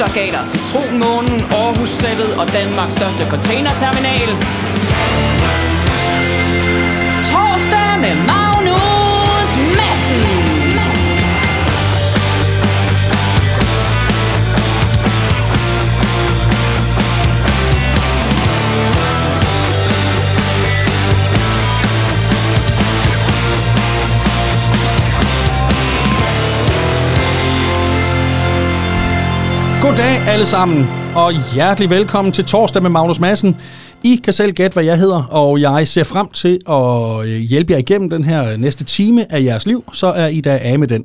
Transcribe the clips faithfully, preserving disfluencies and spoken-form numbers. der gav dig citronmånen, Aarhus-sættet og Danmarks største containerterminal. Torsdag med Magnus Madsen. Goddag alle sammen, og hjertelig velkommen til Torsdag med Magnus Madsen. I kan selv gætte, hvad jeg hedder, og jeg ser frem til at hjælpe jer igennem den her næste time af jeres liv, så er I da af med den.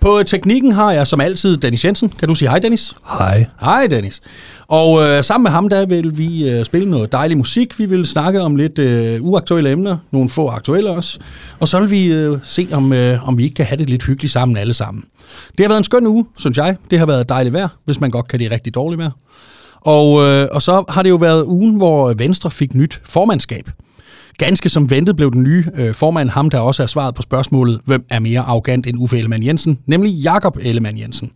På teknikken har jeg som altid Dennis Jensen. Kan du sige hej, Dennis? Hej. Hej, Dennis. Og øh, sammen med ham, der vil vi øh, spille noget dejlig musik. Vi vil snakke om lidt øh, uaktuelle emner, nogle få aktuelle også. Og så vil vi øh, se, om, øh, om vi ikke kan have det lidt hyggeligt sammen alle sammen. Det har været en skøn uge, synes jeg. Det har været dejligt vejr, hvis man godt kan det rigtig dårligt vejr. Og, øh, og så har det jo været ugen, hvor Venstre fik nyt formandskab. Ganske som ventet blev den nye øh, formand ham, der også er svaret på spørgsmålet, hvem er mere arrogant end Uffe Ellemann Jensen, nemlig Jakob Ellemann Jensen.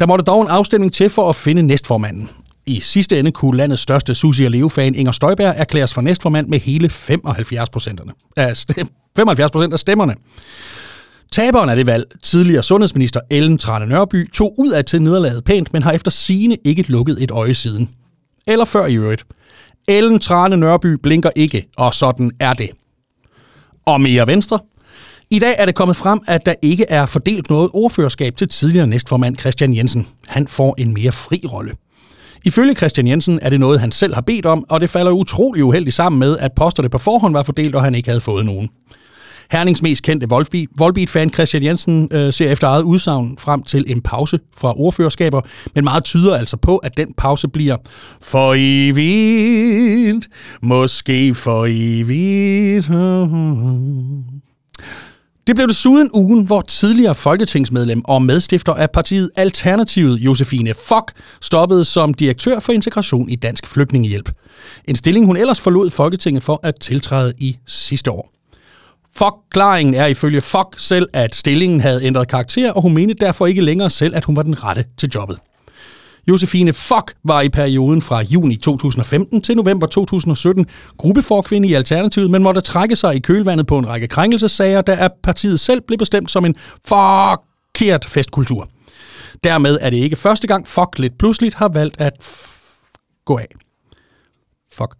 Der måtte dog en afstemning til for at finde næstformanden. I sidste ende kunne landets største Susie og Leo-fan Inger Støjberg erklæres for næstformand med hele femoghalvfjerds procent af stemmerne. Taberen af det valg, tidligere sundhedsminister Ellen Trane Nørby, tog ud af til nederlaget pænt, men har efter sigende ikke lukket et øje siden. Eller før i øvrigt. Ellen Trane Nørby blinker ikke, og sådan er det. Og mere Venstre. I dag er det kommet frem, at der ikke er fordelt noget ordførerskab til tidligere næstformand Christian Jensen. Han får en mere fri rolle. Ifølge Christian Jensen er det noget, han selv har bedt om, og det falder utrolig uheldigt sammen med, at posterne på forhånd var fordelt, og han ikke havde fået nogen. Hernings mest kendte Volbeat-fan Christian Jensen øh, ser efter eget udsagn frem til en pause fra ordførerskaber, men meget tyder altså på, at den pause bliver for evigt, måske for evigt. Det blev desuden ugen, hvor tidligere folketingsmedlem og medstifter af partiet Alternativet Josefine Fock stoppede som direktør for integration i Dansk Flygtningehjælp. En stilling, hun ellers forlod Folketinget for at tiltræde i sidste år. Fock-klaringen er ifølge Fock selv, at stillingen havde ændret karakter, og hun mente derfor ikke længere selv, at hun var den rette til jobbet. Josefine Fock var i perioden fra juni to tusind og femten til november to tusind og sytten gruppeforkvinde i Alternativet, men måtte trække sig i kølvandet på en række krænkelsessager, da partiet selv blev bestemt som en forkert festkultur. Dermed er det ikke første gang, Fock lidt pludseligt har valgt at f- gå af. Fock.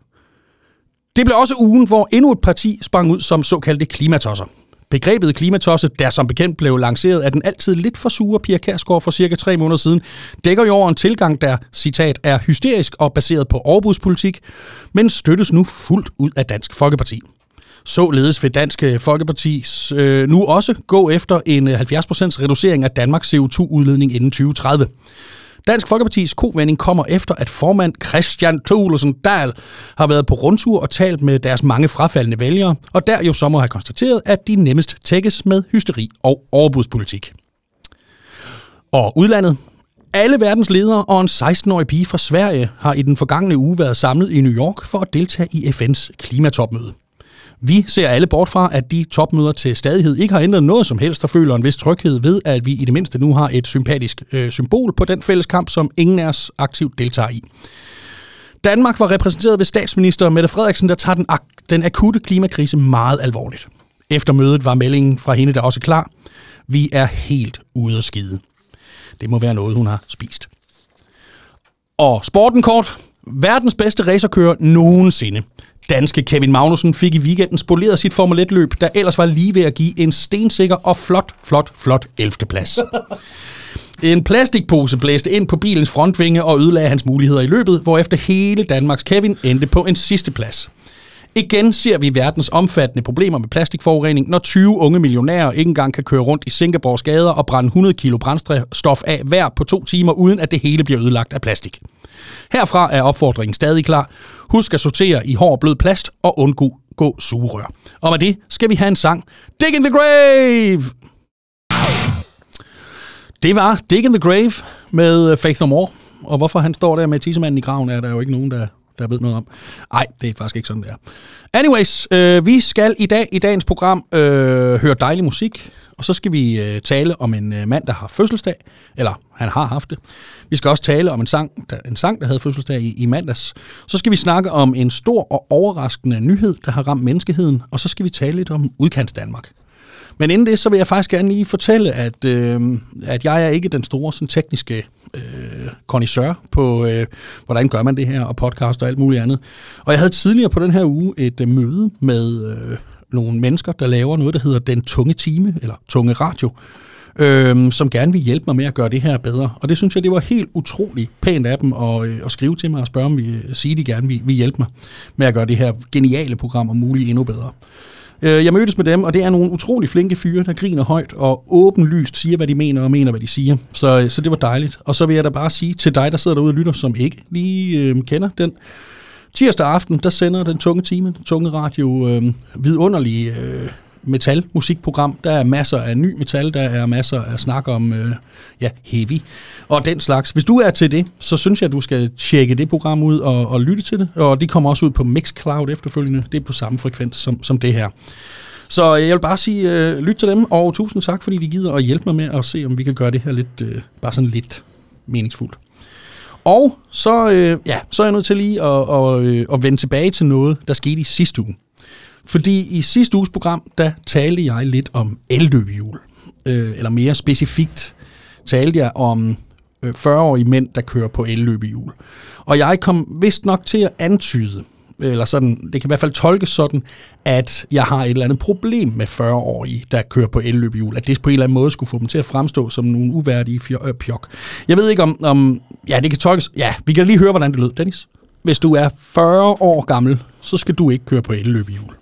Det blev også ugen, hvor endnu et parti sprang ud som såkaldte klimatosser. Begrebet klimatosse, der som bekendt blev lanceret af den altid lidt for sure Pia Kærsgaard for cirka tre måneder siden, dækker jo over en tilgang, der, citat, er hysterisk og baseret på overbudspolitik, men støttes nu fuldt ud af Dansk Folkeparti. Således vil Dansk Folkeparti øh, nu også gå efter en halvfjerds procent reducering af Danmarks C O to-udledning inden tyve tredive. Dansk Folkepartis kovending kommer efter, at formand Christian Thulesen Dahl har været på rundtur og talt med deres mange frafaldende vælgere, og der jo så må have konstateret, at de nemmest tækkes med hysteri og overbudspolitik. Og udlandet. Alle verdens ledere og en seksten-årig pige fra Sverige har i den forgangne uge været samlet i New York for at deltage i F N's klimatopmøde. Vi ser alle bort fra, at de topmøder til stadighed ikke har ændret noget som helst, der føler en vis tryghed ved, at vi i det mindste nu har et sympatisk øh, symbol på den fælles kamp, som ingen af os aktivt deltager i. Danmark var repræsenteret ved statsminister Mette Frederiksen, der tager den, ak- den akutte klimakrise meget alvorligt. Efter mødet var meldingen fra hende der også klar. Vi er helt ude at skide. Det må være noget, hun har spist. Og sporten kort. Verdens bedste racerkører nogensinde. Danske Kevin Magnussen fik i weekenden spoleret sit Formel et-løb, der ellers var lige ved at give en stensikker og flot, flot, flot ellevteplads. En plastikpose blæste ind på bilens frontvinge og ødelagde hans muligheder i løbet, hvorefter hele Danmarks Kevin endte på en sidste plads. Igen ser vi verdens omfattende problemer med plastikforurening, når tyve unge millionærer ikke engang kan køre rundt i Singapores gader og brænde hundrede kilo brændstof af hver på to timer, uden at det hele bliver ødelagt af plastik. Herfra er opfordringen stadig klar. Husk at sortere i hård og blød plast og undgå gå sugerør. Og med det skal vi have en sang. Dig in the Grave! Det var Dig in the Grave med Faith No More. Og hvorfor han står der med tissemanden i graven, er der jo ikke nogen, der... der ved noget om. Nej, det er faktisk ikke sådan, det er. Anyways, øh, vi skal i dag i dagens program øh, høre dejlig musik, Og så skal vi øh, tale om en øh, mand, der har fødselsdag, eller han har haft det. Vi skal også tale om en sang, der, en sang, der havde fødselsdag i, i mandags. Så skal vi snakke om en stor og overraskende nyhed, der har ramt menneskeheden, og så skal vi tale lidt om udkants Danmark. Men inden det, så vil jeg faktisk gerne lige fortælle, at, øh, at jeg er ikke den store sådan, tekniske øh, connoisseur på, øh, hvordan gør man det her, og podcast og alt muligt andet. Og jeg havde tidligere på den her uge et øh, møde med øh, nogle mennesker, der laver noget, der hedder Den Tunge Time, eller Tunge Radio, øh, som gerne vil hjælpe mig med at gøre det her bedre. Og det synes jeg, det var helt utroligt pænt af dem at, øh, at skrive til mig og spørge, om vi siger, de gerne vil, vil hjælpe mig med at gøre det her geniale program om muligt endnu bedre. Jeg mødtes med dem, og det er nogle utrolig flinke fyre, der griner højt og åbenlyst siger, hvad de mener og mener, hvad de siger. Så, så det var dejligt. Og så vil jeg da bare sige til dig, der sidder derude og lytter, som ikke lige øh, kender den. Tirsdag aften, der sender Den Tunge Time, Tunge Radio, øh, vidunderlige øh, metal-musikprogram. Der er masser af ny metal, der er masser af snak om øh, ja, heavy og den slags. Hvis du er til det, så synes jeg, at du skal tjekke det program ud og, og lytte til det. Og det kommer også ud på Mixcloud efterfølgende. Det er på samme frekvens som, som det her. Så jeg vil bare sige, øh, lyt til dem, og tusind tak, fordi de gider at hjælpe mig med at se, om vi kan gøre det her lidt, øh, bare sådan lidt meningsfuldt. Og så, øh, ja, så er jeg nødt til lige at, at, at, at vende tilbage til noget, der skete i sidste uge. Fordi i sidste uges program, der talte jeg lidt om elløbehjul. Øh, eller mere specifikt talte jeg om øh, fyrre-årige mænd, der kører på elløbehjul. Og jeg kom vist nok til at antyde, eller sådan, det kan i hvert fald tolkes sådan, at jeg har et eller andet problem med fyrre-årige, der kører på elløbehjul. At det på en eller anden måde skulle få dem til at fremstå som nogle uværdige pjok. Jeg ved ikke om, om... Ja, det kan tolkes... Ja, vi kan lige høre, hvordan det lød, Dennis. Hvis du er fyrre år gammel, så skal du ikke køre på elløbehjul.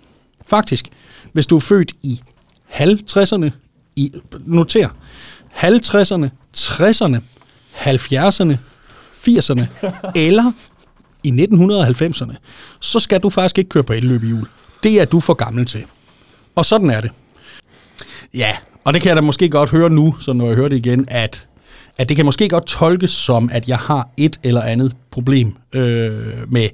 Faktisk, hvis du er født i halvtredserne, i, noter, halvtredserne, tresserne, halvfjerdserne, firserne eller i nitten halvfemserne, så skal du faktisk ikke køre på elløbehjul. Det er du for gammel til. Og sådan er det. Ja, og det kan jeg da måske godt høre nu, så når jeg hører det igen, at, at det kan måske godt tolkes som, at jeg har et eller andet problem øh, med,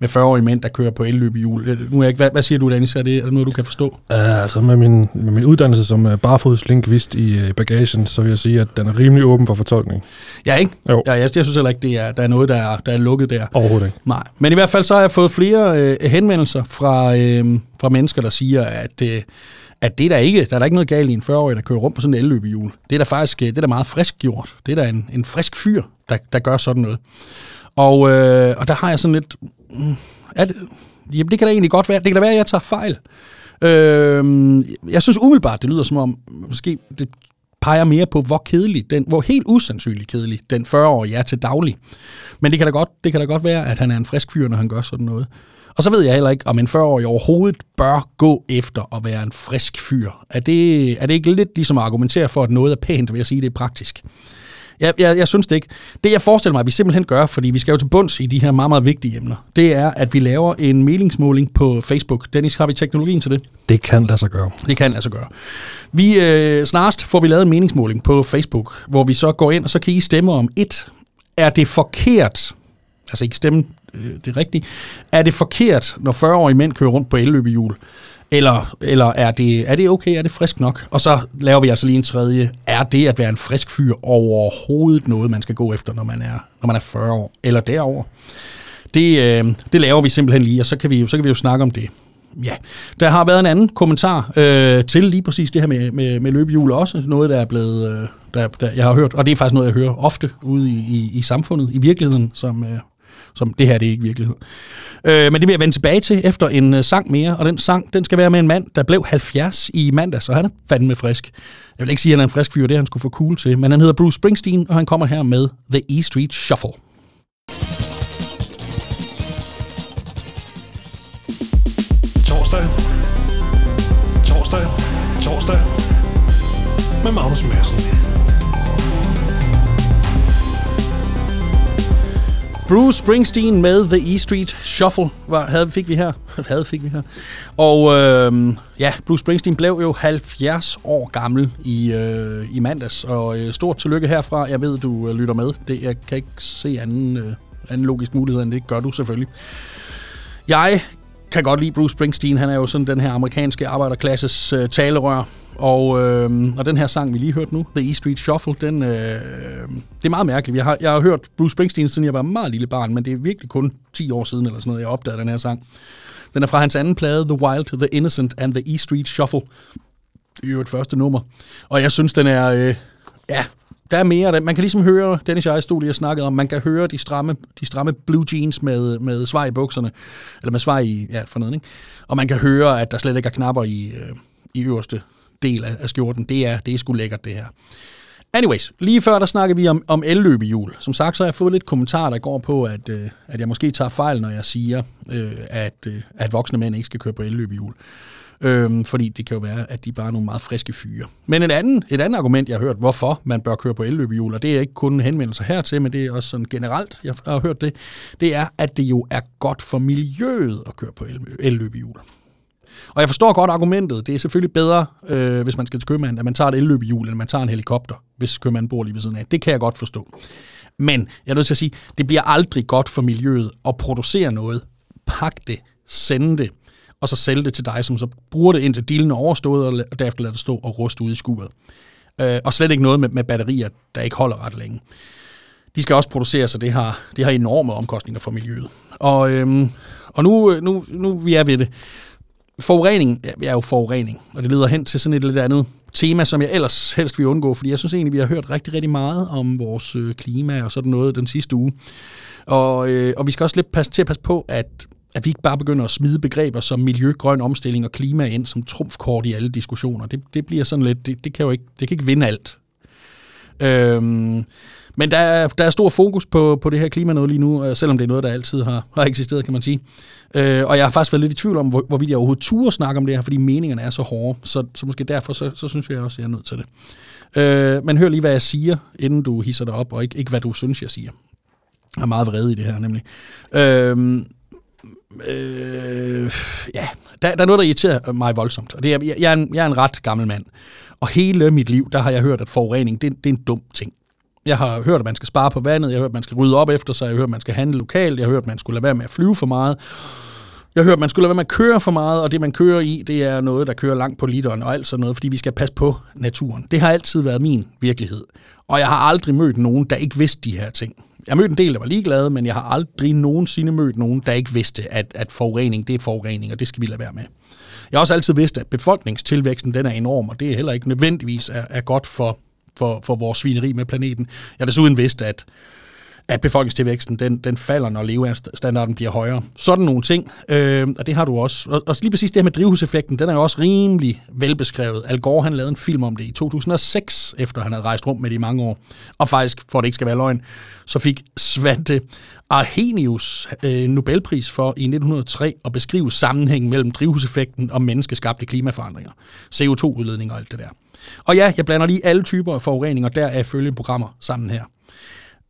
med fyrre-årige mænd, der kører på elløbehjul. Nu er jeg ikke, hvad, hvad siger du, Dennis? Er det, er det noget, du kan forstå? Uh, altså med min, med min uddannelse som uh, barfodslingvist i uh, bagagen, så vil jeg sige, at den er rimelig åben for fortolkning. Ja, ikke? Jo. Ja, jeg, jeg synes heller ikke, det er, der er noget, der er, der er lukket der. Overhovedet ikke. Nej. Men i hvert fald så har jeg fået flere øh, henvendelser fra, øh, fra mennesker, der siger, at, øh, at det der ikke, der er der ikke noget galt i en fyrre-årig, der kører rundt på sådan en elløbehjul. Det er der faktisk det er der meget frisk gjort. Det er der en, en frisk fyr, der, der gør sådan noget. Og, øh, og der har jeg sådan lidt, er det, jamen det kan da egentlig godt være, det kan da være, at jeg tager fejl. Øh, jeg synes umiddelbart, det lyder som om, måske det peger mere på, hvor kedelig, den, hvor helt usandsynligt kedelig, den fyrre-årige er til daglig. Men det kan da godt, det kan da godt være, at han er en frisk fyr, når han gør sådan noget. Og så ved jeg heller ikke, om en fyrre-årig overhovedet bør gå efter at være en frisk fyr. Er det, er det ikke lidt ligesom at argumentere for, at noget er pænt, vil jeg sige, det er praktisk? Jeg, jeg, jeg synes det ikke. Det, jeg forestiller mig, at vi simpelthen gør, fordi vi skal jo til bunds i de her meget, meget vigtige emner, det er, at vi laver en meningsmåling på Facebook. Dennis, har vi teknologien til det? Det kan lade sig gøre. Det kan lade sig gøre. Vi, øh, snarest får vi lavet en meningsmåling på Facebook, hvor vi så går ind, og så kan I stemme om et. Er det forkert? Altså ikke stemme, øh, det er rigtigt. Er det forkert, når fyrre-årige mænd kører rundt på elløbehjul? Eller, eller er, det, er det okay? Er det frisk nok? Og så laver vi altså lige en tredje. Er det at være en frisk fyr overhovedet noget, man skal gå efter, når man er, når man er fyrre år eller derover? Det, øh, det laver vi simpelthen lige, og så kan vi, så kan vi jo snakke om det. Ja, der har været en anden kommentar øh, til lige præcis det her med, med, med løbehjul også. Noget, der er blevet... Øh, der, der, jeg har hørt, og det er faktisk noget, jeg hører ofte ude i, i, i samfundet, i virkeligheden, som... Øh, som det her, det er ikke virkelighed. Øh, men det vil jeg vende tilbage til efter en øh, sang mere, og den sang, den skal være med en mand, der blev halvfjerds i mandags, og han er fandme frisk. Jeg vil ikke sige, at han er en frisk fyr, det han skulle få cool til, men han hedder Bruce Springsteen, og han kommer her med The E Street Shuffle. Torsdag. Torsdag. Torsdag. Med Magnus Madsen. Bruce Springsteen med The E Street Shuffle var, havde, fik vi her. havde fik vi her. Og øh, ja, Bruce Springsteen blev jo halvfjerds år gammel i, øh, i mandags. Og øh, stort tillykke herfra. Jeg ved, du øh, lytter med. Det, jeg kan ikke se anden, øh, anden logisk mulighed end det. Gør du selvfølgelig. Jeg kan godt lide Bruce Springsteen. Han er jo sådan den her amerikanske arbejderklasses øh, talerør. Og, øh, og den her sang, vi lige hørte nu, The E Street Shuffle, den, øh, det er meget mærkeligt. Jeg har, jeg har hørt Bruce Springsteen, siden jeg var meget lille barn, men det er virkelig kun ti år siden, eller sådan noget, jeg opdagede den her sang. Den er fra hans anden plade, The Wild, The Innocent and the E Street Shuffle. Det er jo et første nummer. Og jeg synes, den er... Øh, ja, der er mere af det. Man kan ligesom høre, Dennis og jeg stod lige og snakkede om, man kan høre de stramme, de stramme blue jeans med, med svar i bukserne. Eller med svar i... Ja, for noget, ikke? Og man kan høre, at der slet ikke er knapper i, øh, i øverste del af, af skjorten. Det er, det er sgu lækkert, det her. Anyways, lige før der snakkede vi om, om elløbehjul. Som sagt, så har jeg fået lidt kommentarer, der går på, at, øh, at jeg måske tager fejl, når jeg siger, øh, at, øh, at voksne mænd ikke skal køre på elløbehjul. Øhm, fordi det kan jo være, at de bare er nogle meget friske fyre. Men et andet, et andet argument, jeg har hørt, hvorfor man bør køre på elløbehjul, og det er ikke kun henvendelser hertil, men det er også sådan generelt, jeg har hørt det, det er, at det jo er godt for miljøet at køre på elløbehjul. Og jeg forstår godt argumentet. Det er selvfølgelig bedre, øh, hvis man skal til købmanden, at man tager et elløbehjul, end man tager en helikopter, hvis købmanden bor lige ved siden af. Det kan jeg godt forstå. Men jeg er nødt til at sige, det bliver aldrig godt for miljøet at producere noget, pakke det, sende det, og så sælge det til dig, som så bruger det indtil dealen er overstået, og derefter lader det stå og ruste ude i skuret. Øh, og slet ikke noget med, med batterier, der ikke holder ret længe. De skal også producere, så det har, det har enorme omkostninger for miljøet. Og, øhm, og nu, nu, nu vi er ved det. Forurening ja, er jo forurening, og det leder hen til sådan et lidt andet tema, som jeg ellers helst vil undgå, fordi jeg synes egentlig, vi har hørt rigtig, rigtig meget om vores klima og sådan noget den sidste uge. Og, øh, og vi skal også lidt passe, til at passe på, at at vi ikke bare begynder at smide begreber som miljø, grøn omstilling og klima ind som trumfkort i alle diskussioner. Det, det bliver sådan lidt, det, det kan jo ikke, det kan ikke vinde alt. Øhm, men der er, der er stor fokus på, på det her klima noget lige nu, selvom det er noget, der altid har, har eksisteret, kan man sige. Øh, og jeg har faktisk været lidt i tvivl om, hvor, hvorvidt jeg overhovedet turde snakke om det her, fordi meningerne er så hårde. Så, så måske derfor, så, så synes jeg også, jeg er nødt til det. Øh, men hør lige, hvad jeg siger, inden du hisser dig op, og ikke, ikke hvad du synes, jeg siger. Jeg er meget vred i det her, nemlig. Øh, Øh, ja, der, der er noget, der irriterer mig voldsomt. Og det er, jeg, jeg, er en, jeg er en ret gammel mand, og hele mit liv, der har jeg hørt, at forurening, det, det er en dum ting. Jeg har hørt, at man skal spare på vandet, jeg har hørt, at man skal rydde op efter sig, jeg har hørt, at man skal handle lokalt, jeg har hørt, at man skulle lade være med at flyve for meget, jeg har hørt, at man skulle lade være med at køre for meget, og det, man kører i, det er noget, der kører langt på literen og alt sådan noget, fordi vi skal passe på naturen. Det har altid været min virkelighed, og jeg har aldrig mødt nogen, der ikke vidste de her ting. Jeg mødte en del, der var ligeglade, men jeg har aldrig nogensinde mødt nogen, der ikke vidste, at, at forurening, det er forurening, og det skal vi lade være med. Jeg har også altid vidst, at befolkningstilvæksten, den er enorm, og det er heller ikke nødvendigvis er, er godt for, for, for vores svineri med planeten. Jeg har desuden vidst, at, at befolkningstilvæksten, den, den falder, når levestandarden bliver højere. Sådan nogle ting, øh, og det har du også. Og, og lige præcis det her med drivhuseffekten, den er jo også rimelig velbeskrevet. Al Gore, han lavede en film om det i to tusind og seks, efter han havde rejst rum med det i mange år. Og faktisk, for at det ikke skal være løgn, så fik Svante Arrhenius øh, Nobelpris for i nitten hundrede og tre at beskrive sammenhængen mellem drivhuseffekten og menneskeskabte klimaforandringer. C O to-udledning og alt det der. Og ja, jeg blander lige alle typer af forureninger, deraf følgende programmer sammen her.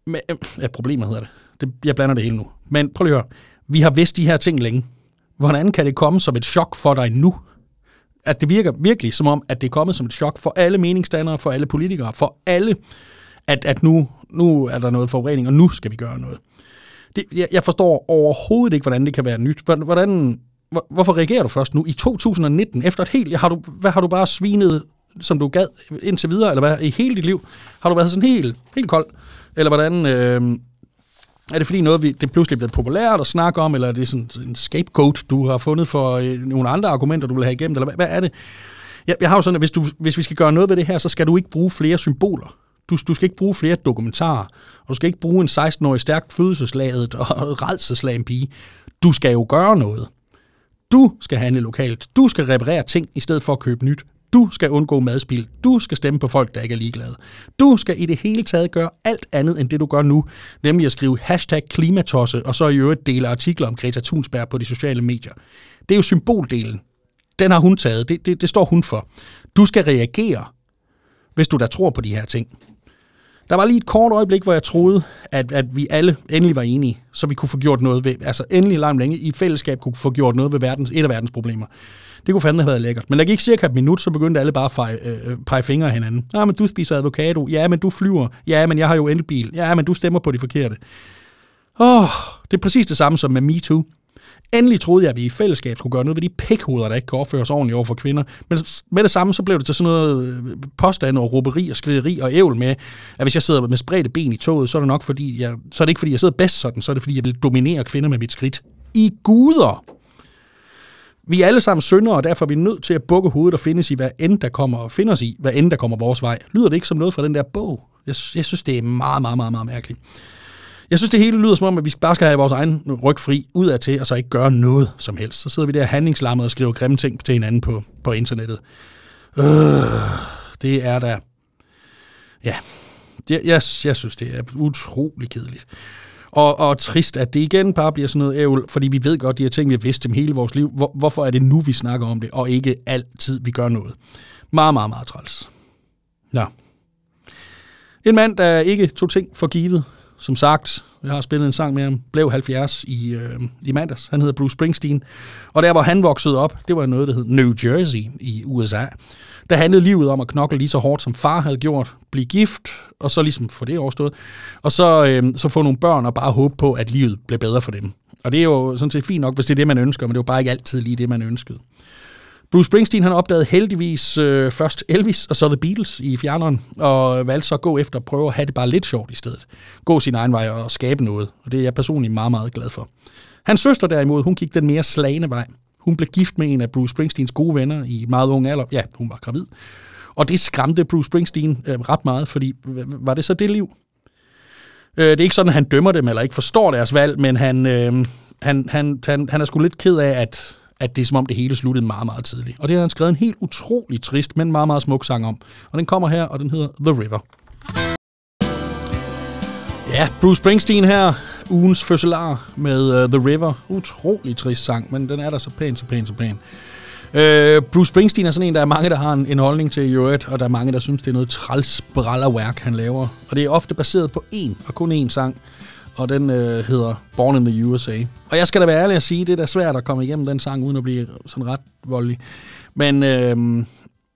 Men, ja, problemer hedder det. det. Jeg blander det hele nu. Men prøv lige at høre. Vi har vidst de her ting længe. Hvordan kan det komme som et chok for dig nu? At det virker virkelig som om, at det er kommet som et chok for alle meningsdannere, for alle politikere, for alle, at, at nu, nu er der noget forurening, og nu skal vi gøre noget. Det, jeg, jeg forstår overhovedet ikke, hvordan det kan være nyt. Hvordan, hvor, hvorfor reagerer du først nu i to tusind og nitten? Efter et helt... Har du, hvad har du bare svinet, som du gad indtil videre, eller hvad, i hele dit liv? Har du været sådan helt, helt kold? Eller hvordan, øh, er det fordi noget, vi, det pludselig er blevet populært at snakke om, eller er det sådan en scapegoat, du har fundet for øh, nogle andre argumenter, du vil have igennem, eller hvad, hvad er det? Jeg, jeg har jo sådan, at hvis, du, hvis vi skal gøre noget ved det her, så skal du ikke bruge flere symboler. Du, du skal ikke bruge flere dokumentarer, og du skal ikke bruge en seksten-årig stærkt fødselsladet og redselslagen pige. Du skal jo gøre noget. Du skal handle lokalt. Du skal reparere ting, i stedet for at købe nyt. Du skal undgå madspild. Du skal stemme på folk, der ikke er ligeglade. Du skal i det hele taget gøre alt andet, end det du gør nu. Nemlig at skrive hashtag klimatosse, og så i øvrigt dele artikler om Greta Thunberg på de sociale medier. Det er jo symboldelen. Den har hun taget. Det, det, det står hun for. Du skal reagere, hvis du da tror på de her ting. Der var lige et kort øjeblik, hvor jeg troede, at, at vi alle endelig var enige, så vi kunne få gjort noget ved, altså endelig langt længe i fællesskab kunne få gjort noget ved verdens, et af verdens problemer. Det kunne fandme have været lækkert. Men der gik cirka et minut, så begyndte alle bare at feje, øh, pege fingre af hinanden. Ja, men du spiser avocado. Ja, men du flyver. Ja, men jeg har jo elbil. Ja, men du stemmer på de forkerte. Åh, oh, det er præcis det samme som med MeToo. Endelig troede jeg, at vi i fællesskab skulle gøre noget ved de pikhoveder, der ikke kan opføre sig ordentligt over for kvinder. Men med det samme, så blev det til sådan noget påstand og råberi og skrideri og ævl med, at hvis jeg sidder med spredte ben i toget, så er det nok fordi jeg, så er det ikke fordi jeg sidder bedst sådan, så er det fordi jeg vil dominere kvinder med mit skridt. I guder! Vi er alle sammen syndere, og derfor er vi nødt til at bukke hovedet og findes i, hvad end der kommer og findes i, hvad end der kommer vores vej. Lyder det ikke som noget fra den der bog? Jeg, jeg synes, det er meget, meget, meget, meget mærkeligt. Jeg synes, det hele lyder som om, at vi bare skal have vores egen ryg fri udad til, og så ikke gøre noget som helst. Så sidder vi der handlingslammet og skriver grimme ting til hinanden på, på internettet. Øh, det er da... Ja, det, jeg, jeg synes, det er utrolig kedeligt. Og, og trist, at det igen bare bliver sådan noget ævl, fordi vi ved godt, de her ting, vi har vidst dem hele vores liv. Hvor, hvorfor er det nu, vi snakker om det, og ikke altid, vi gør noget? Meget, meget, meget træls. Ja. En mand, der ikke tog ting for givet. Som sagt, jeg har spillet en sang med ham, blev halvfjerds i, øh, i mandags. Han hedder Bruce Springsteen. Og der, hvor han voksede op, det var noget, der hed New Jersey i U S A. Der handlede livet om at knokle lige så hårdt, som far havde gjort. Blive gift, og så ligesom få det overstået. Og så, øh, så få nogle børn og bare håbe på, at livet blev bedre for dem. Og det er jo sådan set fint nok, hvis det er det, man ønsker, men det var bare ikke altid lige det, man ønskede. Bruce Springsteen, han opdagede heldigvis øh, først Elvis og så The Beatles i fjerneren, og valgte så at gå efter at prøve at have det bare lidt sjovt i stedet. Gå sin egen vej og skabe noget, og det er jeg personligt meget, meget glad for. Hans søster derimod, hun gik den mere slagne vej. Hun blev gift med en af Bruce Springsteens gode venner i meget unge alder. Ja, hun var gravid. Og det skræmte Bruce Springsteen øh, ret meget, fordi var det så det liv? Øh, det er ikke sådan, at han dømmer dem eller ikke forstår deres valg, men han, øh, han, han, han, han er sgu lidt ked af, at... at det er som om det hele sluttede meget, meget tidligt. Og det har han skrevet en helt utrolig trist, men meget, meget smuk sang om. Og den kommer her, og den hedder The River. Ja, Bruce Springsteen her, ugens fødselar med uh, The River. Utrolig trist sang, men den er der så pæn, så pæn, så pæn. Uh, Bruce Springsteen er sådan en, der er mange, der har en, en holdning til i øvrigt, og der er mange, der synes, det er noget trælsbrallerværk, han laver. Og det er ofte baseret på én, og kun én sang. Og den øh, hedder Born in the U S A. Og jeg skal da være ærlig at sige, det er da svært at komme igennem den sang, uden at blive sådan ret voldelig. Men, øh,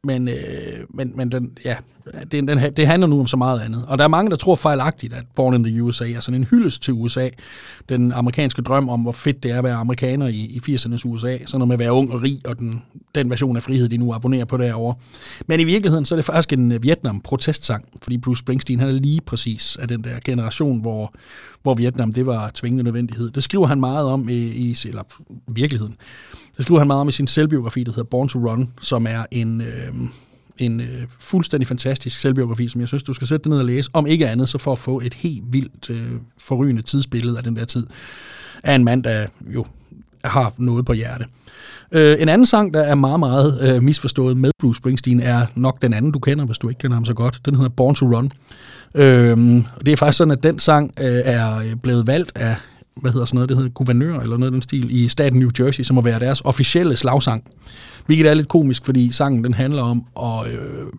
men, øh, men, men den, ja, den, den, det handler nu om så meget andet. Og der er mange, der tror fejlagtigt, at Born in the U S A er sådan en hyldest til U S A. Den amerikanske drøm om, hvor fedt det er at være amerikaner i, i firsernes U S A. Sådan noget med at være ung og rig, og den, den version af frihed, de nu abonnerer på derovre. Men i virkeligheden, så er det faktisk en Vietnam-protestsang. Fordi Bruce Springsteen, han er lige præcis af den der generation, hvor, hvor Vietnam, det var tvingende nødvendighed. Det skriver han meget om i, i eller, virkeligheden. Det skriver han meget om i sin selvbiografi, der hedder Born to Run, som er en... Øh, en øh, fuldstændig fantastisk selvbiografi, som jeg synes, du skal sætte dig ned og læse, om ikke andet, så for at få et helt vildt øh, forrygende tidsbillede af den der tid, af en mand, der jo har noget på hjerte. Øh, en anden sang, der er meget, meget øh, misforstået med Bruce Springsteen, er nok den anden, du kender, hvis du ikke kender ham så godt. Den hedder Born to Run. Øh, det er faktisk sådan, at den sang øh, er blevet valgt af, hvad hedder sådan noget, det hedder guvernør eller noget af den stil, i staten New Jersey, som må være deres officielle slagsang. Hvilket er lidt komisk, fordi sangen den handler om at øh,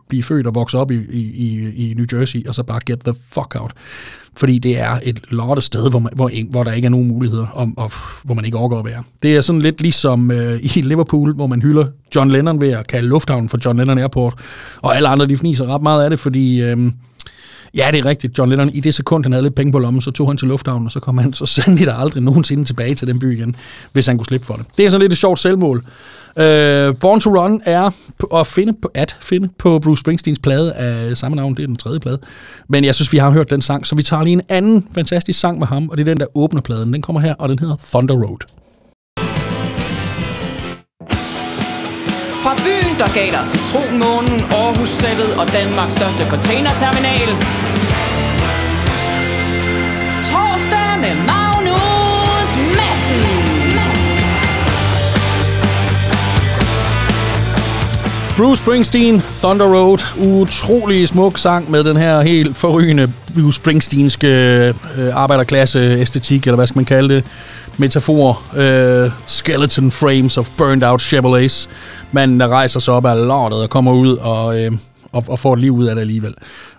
blive født og vokse op i, i, i New Jersey, og så bare get the fuck out. Fordi det er et lortet sted, hvor, man, hvor, hvor der ikke er nogen muligheder, om, og, hvor man ikke overgår at være. Det er sådan lidt ligesom øh, i Liverpool, hvor man hylder John Lennon ved at kalde lufthavnen for John Lennon Airport, og alle andre de fniser ret meget af det, fordi... Øh, Ja, det er rigtigt. John Lennon, i det sekund, han havde lidt penge på lommen, så tog han til lufthavnen, og så kom han så sandeligt aldrig nogensinde tilbage til den by igen, hvis han kunne slippe for det. Det er sådan lidt et sjovt selvmål. Øh, Born to Run er at finde, på, at finde på Bruce Springsteens plade af samme navn. Det er den tredje plade. Men jeg synes, vi har hørt den sang, så vi tager lige en anden fantastisk sang med ham, og det er den, der åbner pladen. Den kommer her, og den hedder Thunder Road. Fra byen, der gav dig citronmånen, Aarhus-sættet og Danmarks største containerterminal. Torsdag med Magnus Madsen. Bruce Springsteen, Thunder Road. Utrolig smuk sang med den her helt forrygende Bruce Springsteenske øh, arbejderklasse-æstetik, eller hvad skal man kalde det? Metafor, øh, skeleton frames of burned out Chevrolets. Manden, der rejser sig op af lortet og kommer ud og, øh, og, og får et liv ud af det alligevel.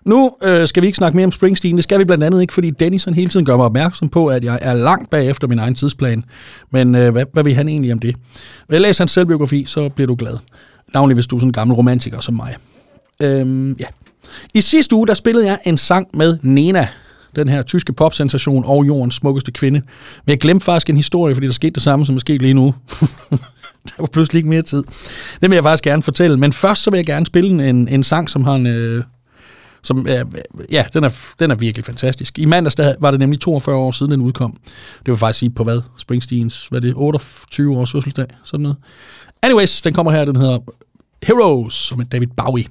Nu øh, skal vi ikke snakke mere om Springsteen. Det skal vi blandt andet ikke, fordi Dennis han hele tiden gør mig opmærksom på, at jeg er langt bagefter min egen tidsplan. Men øh, hvad, hvad vil han egentlig om det? Læs hans selvbiografi, så bliver du glad. Navnlig hvis du er sådan en gammel romantiker som mig. Øhm, ja. I sidste uge, der spillede jeg en sang med Nena. den her tyske popsensation og jordens smukkeste kvinde. Men jeg glemte faktisk en historie, fordi der skete det samme, som er sket lige nu. Der var pludselig ikke mere tid. Det vil jeg faktisk gerne fortælle. Men først så vil jeg gerne spille en, en sang, som har en... Øh, som, øh, ja, den er, den er virkelig fantastisk. I mandags var det nemlig toogfyrre år siden, den udkom. Det var faktisk sige på hvad? Springsteens, hvad er det? otteogtyve års fødselsdag? Sådan noget. Anyways, den kommer her, den hedder Heroes, som er David Bowie.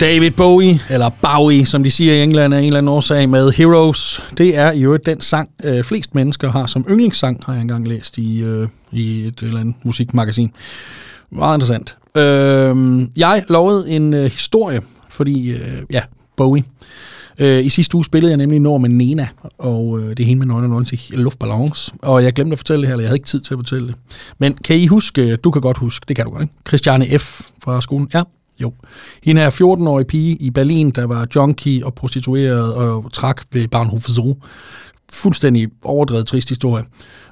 David Bowie, eller Bowie, som de siger i England, er en eller anden årsag med Heroes. Det er i øvrigt den sang, øh, flest mennesker har som yndlingssang, har jeg engang læst i, øh, i et eller andet musikmagasin. Meget interessant. Øh, jeg lovede en øh, historie, fordi, øh, ja, Bowie. Øh, I sidste uge spillede jeg nemlig Nord med Nena, og øh, det er hende med nøglen og nøglen til luftbalance. Og jeg glemte at fortælle det her, eller jeg havde ikke tid til at fortælle det. Men kan I huske, du kan godt huske, det kan du godt, ikke? Christiane F. fra skolen, ja. Jo. Hende er fjorten-årig pige i Berlin, der var junkie og prostitueret og trak ved Bahnhof Zoo. Fuldstændig overdrevet trist historie.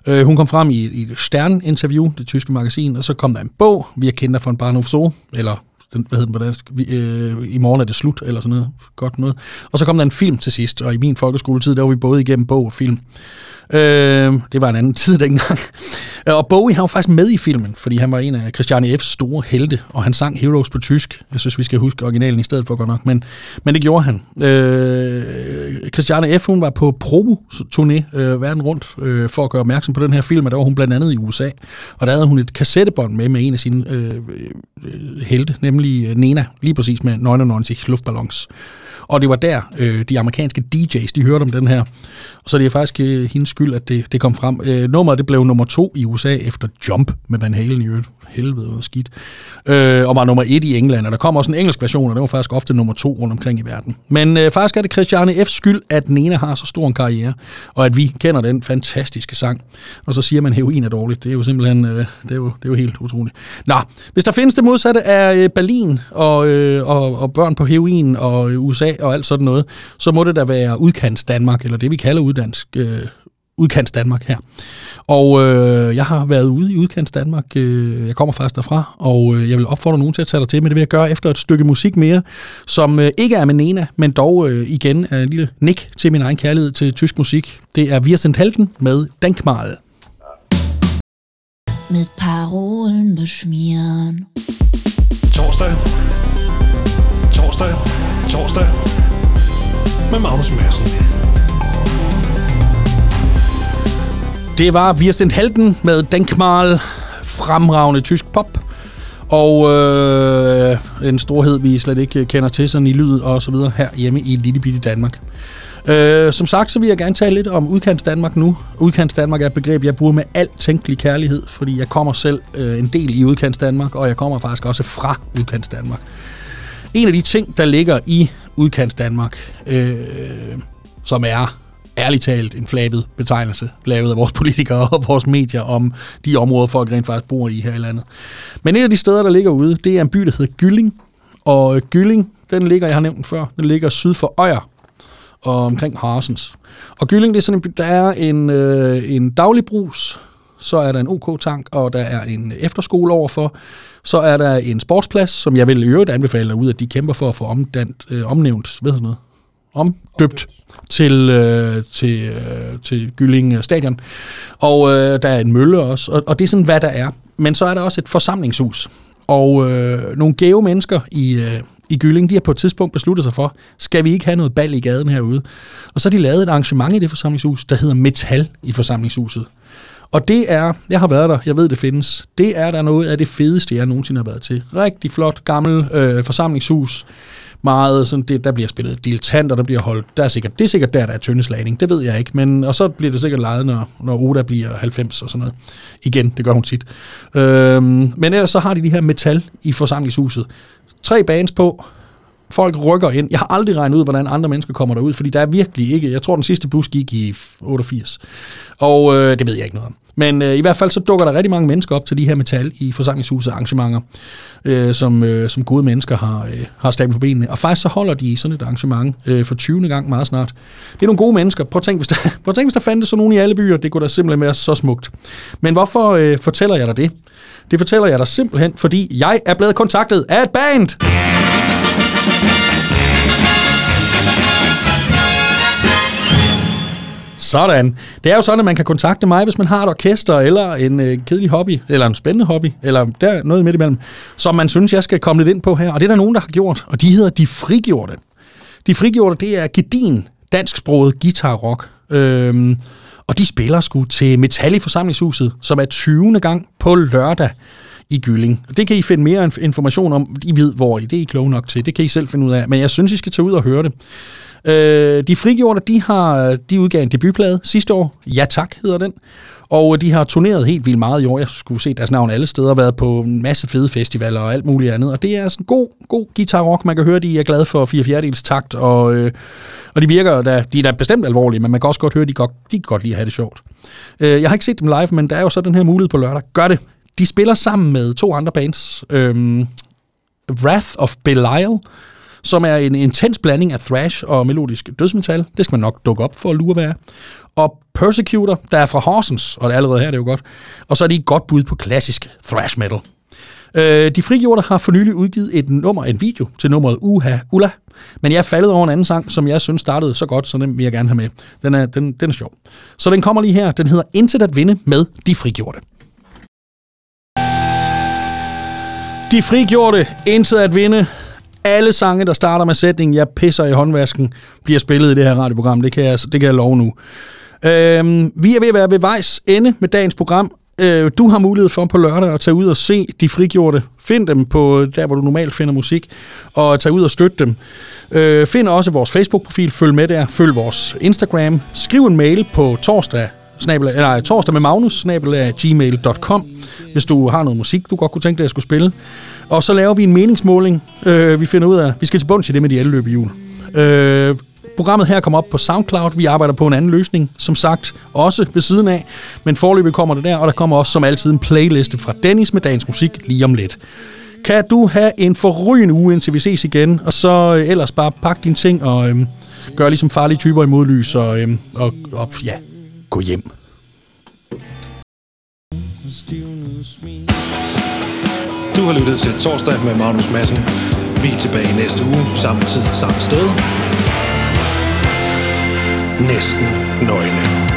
Øh, hun kom frem i, i et Stern-interview, det tyske magasin, og så kom der en bog, Wir Kinder von Bahnhof Zoo, eller den, hvad hed den på dansk? Vi, øh, I morgen er det slut, eller sådan noget. Godt noget. Og så kom der en film til sidst, og i min folkeskoletid, der var vi både igennem bog og film. Øh, det var en anden tid dengang. Og Bowie, han var faktisk med i filmen, fordi han var en af Christiane F.'s store helte, og han sang Heroes på tysk. Jeg synes, vi skal huske originalen i stedet for godt nok, men, men det gjorde han. Øh, Christiane F., hun var på promo-turné øh, verden rundt, øh, for at gøre opmærksom på den her film, og der var hun blandt andet i U S A, og der havde hun et kassettebånd med med en af sine øh, øh, helte, nemlig Nena, lige præcis med nioghalvfems luftballons. Og det var der, øh, de amerikanske D J's, de hørte om den her. Så det er faktisk øh, hendes skyld, at det, det kom frem. Øh, nummeret, det blev nummer to i U S A efter Jump med Van Halen i øvrigt. Helvede, noget skidt. Øh, og var nummer et i England, og der kom også en engelsk version, og det var faktisk ofte nummer to rundt omkring i verden. Men øh, faktisk er det Christiane F.'s skyld, at Nena har så stor en karriere, og at vi kender den fantastiske sang. Og så siger man, heroin er dårligt. Det er jo simpelthen, øh, det, er jo, det er jo helt utroligt. Nå, hvis der findes det modsatte af øh, Berlin og, øh, og, og børn på heroin og øh, U S A og alt sådan noget, så må det da være udkants Danmark, eller det vi kalder uddansk, øh, udkants Danmark her. Og øh, jeg har været ude i udkants Danmark, øh, jeg kommer faktisk derfra, og øh, jeg vil opfordre nogen til at tage dig til, men det vil jeg gøre efter et stykke musik mere, som øh, ikke er med Nena, men dog øh, igen er en lille nik til min egen kærlighed til tysk musik. Det er Wir Sind Helden med Denkmal. Mit Parolen beschmieren. Torsdag. Torsdag. Torsdag med Magnus Madsen. Det var Wir Sind Helden med Denkmal, fremragende tysk pop, og øh, en storhed, vi slet ikke kender til, sådan i lyd og så videre, herhjemme i lille bitte Danmark. Øh, som sagt, så vil jeg gerne tale lidt om udkants Danmark nu. Udkants Danmark er et begreb, jeg bruger med al tænkelig kærlighed, fordi jeg kommer selv øh, en del i udkants Danmark, og jeg kommer faktisk også fra udkants Danmark. En af de ting, der ligger i udkants Danmark, øh, som er ærligt talt en flabet betegnelse, lavet af vores politikere og vores medier om de områder, folk rent faktisk bor i her i landet. Men et af de steder, der ligger ude, det er en by, der hedder Gylling. Og Gylling, den ligger, jeg har nævnt før, den ligger syd for Øjer og omkring Horsens. Og Gylling, det er sådan en by, der er en, øh, en daglig brus, så er der en OK-tank, og der er en efterskole overfor. Så er der en sportsplads, som jeg vil i øvrigt anbefale derude, at de kæmper for at få omdant, øh, omnævnt, ved noget, omdøbt til, øh, til, øh, til Gylling Stadion. Og øh, der er en mølle også, og, og det er sådan, hvad der er. Men så er der også et forsamlingshus, og øh, nogle gæve mennesker i... Øh, I Gylling, de har på et tidspunkt besluttet sig for, skal vi ikke have noget bal i gaden herude? Og så har de lavet et arrangement i det forsamlingshus, der hedder Metal i forsamlingshuset. Og det er, jeg har været der, jeg ved det findes, det er der noget af det fedeste, jeg nogensinde har været til. Rigtig flot, gammel øh, forsamlingshus. Meget sådan, det, der bliver spillet dilettanter, der bliver holdt, der er sikkert, det er sikkert der, der er tøndeslagning, det ved jeg ikke, men, og så bliver det sikkert lejet, når, når Oda bliver halvfems og sådan noget. Igen, det gør hun tit. Øhm, men ellers så har de de her Metal i forsamlingshuset. Tre bands på, folk rykker ind. Jeg har aldrig regnet ud, hvordan andre mennesker kommer derud, fordi der er virkelig ikke, jeg tror den sidste bus gik i otteogfirs, og øh, det ved jeg ikke noget om. Men øh, i hvert fald så dukker der rigtig mange mennesker op til de her Metal i forsamlingshusets arrangementer, øh, som, øh, som gode mennesker har, øh, har stablet på benene. Og faktisk så holder de sådan et arrangement øh, for tyvende gang meget snart. Det er nogle gode mennesker. Prøv at tænk, hvis der, prøv at tænk, hvis der fandtes sådan nogle i alle byer. Det kunne da simpelthen være så smukt. Men hvorfor øh, fortæller jeg dig det? Det fortæller jeg dig simpelthen, fordi jeg er blevet kontaktet af et band! Sådan. Det er jo sådan, at man kan kontakte mig, hvis man har et orkester, eller en øh, kedelig hobby, eller en spændende hobby, eller der noget midt imellem, som man synes, jeg skal komme lidt ind på her. Og det er der nogen, der har gjort, og de hedder De Frigjorte. De Frigjorte, det er gedin dansksproget guitar-rock. Øhm, og de spiller sgu til Metal i Forsamlingshuset, som er tyvende gang på lørdag i Gylling. Det kan I finde mere information om. I ved, hvor I det er I kloge nok til. Det kan I selv finde ud af. Men jeg synes, I skal tage ud og høre det. Øh, de Frigjorte, de har de udgav en debutplade sidste år. Ja tak, hedder den. Og de har turneret helt vildt meget i år. Jeg skulle se deres navn alle steder. Været på en masse fede festivaler og alt muligt andet. Og det er sådan god, god guitar-rock. Man kan høre, de er glade for fire fjerdedels takt. Og, øh, og de virker, da, de er da bestemt alvorlige, men man kan også godt høre, de godt, de kan godt lide at have det sjovt. Øh, jeg har ikke set dem live, men der er jo så den her mulighed på lørdag. Gør det! De spiller sammen med to andre bands, øhm, Wrath of Belial, som er en intens blanding af thrash og melodisk dødsmetal. Det skal man nok dukke op for at lure, hvad er. Og Persecutor, der er fra Horsens, og det er allerede her, det er jo godt. Og så er de et godt bud på klassisk thrash metal. Øh, de Frigjorte har for nylig udgivet et nummer, en video til nummeret Uha Ulla, men jeg er faldet over en anden sang, som jeg synes startede så godt, så den vil jeg gerne have med. Den er, den, den er sjov. Så den kommer lige her. Den hedder Intet at vinde med De Frigjorte. De Frigjorte, Intet at vinde. Alle sange, der starter med sætningen, jeg pisser i håndvasken, bliver spillet i det her radioprogram. Det kan jeg, det kan jeg love nu. Øhm, vi er ved at være ved vejs ende med dagens program. Øh, du har mulighed for på lørdag at tage ud og se De Frigjorte. Find dem på der, hvor du normalt finder musik, og tage ud og støtte dem. Øh, find også vores Facebook-profil. Følg med der. Følg vores Instagram. Skriv en mail på torsdag. Snabel, nej, torsdag med Magnus, snabel af gmail punktum com, hvis du har noget musik, du godt kunne tænke dig, at jeg skulle spille. Og så laver vi en meningsmåling. Øh, vi finder ud af, vi skal til bunds i det med de elløb i jul. Øh, programmet her kommer op på SoundCloud. Vi arbejder på en anden løsning, som sagt, også ved siden af. Men forløbet kommer det der, og der kommer også som altid en playliste fra Dennis med dagens musik lige om lidt. Kan du have en forrygende uge, indtil vi ses igen, og så øh, ellers bare pak dine ting og øh, gør ligesom farlige typer i modlys og, øh, og, og ja... Gå hjem. Du har lyttet til Torsdag med Magnus Madsen. Vi er tilbage næste uge, samme tid, samme sted. Næsten nøgne.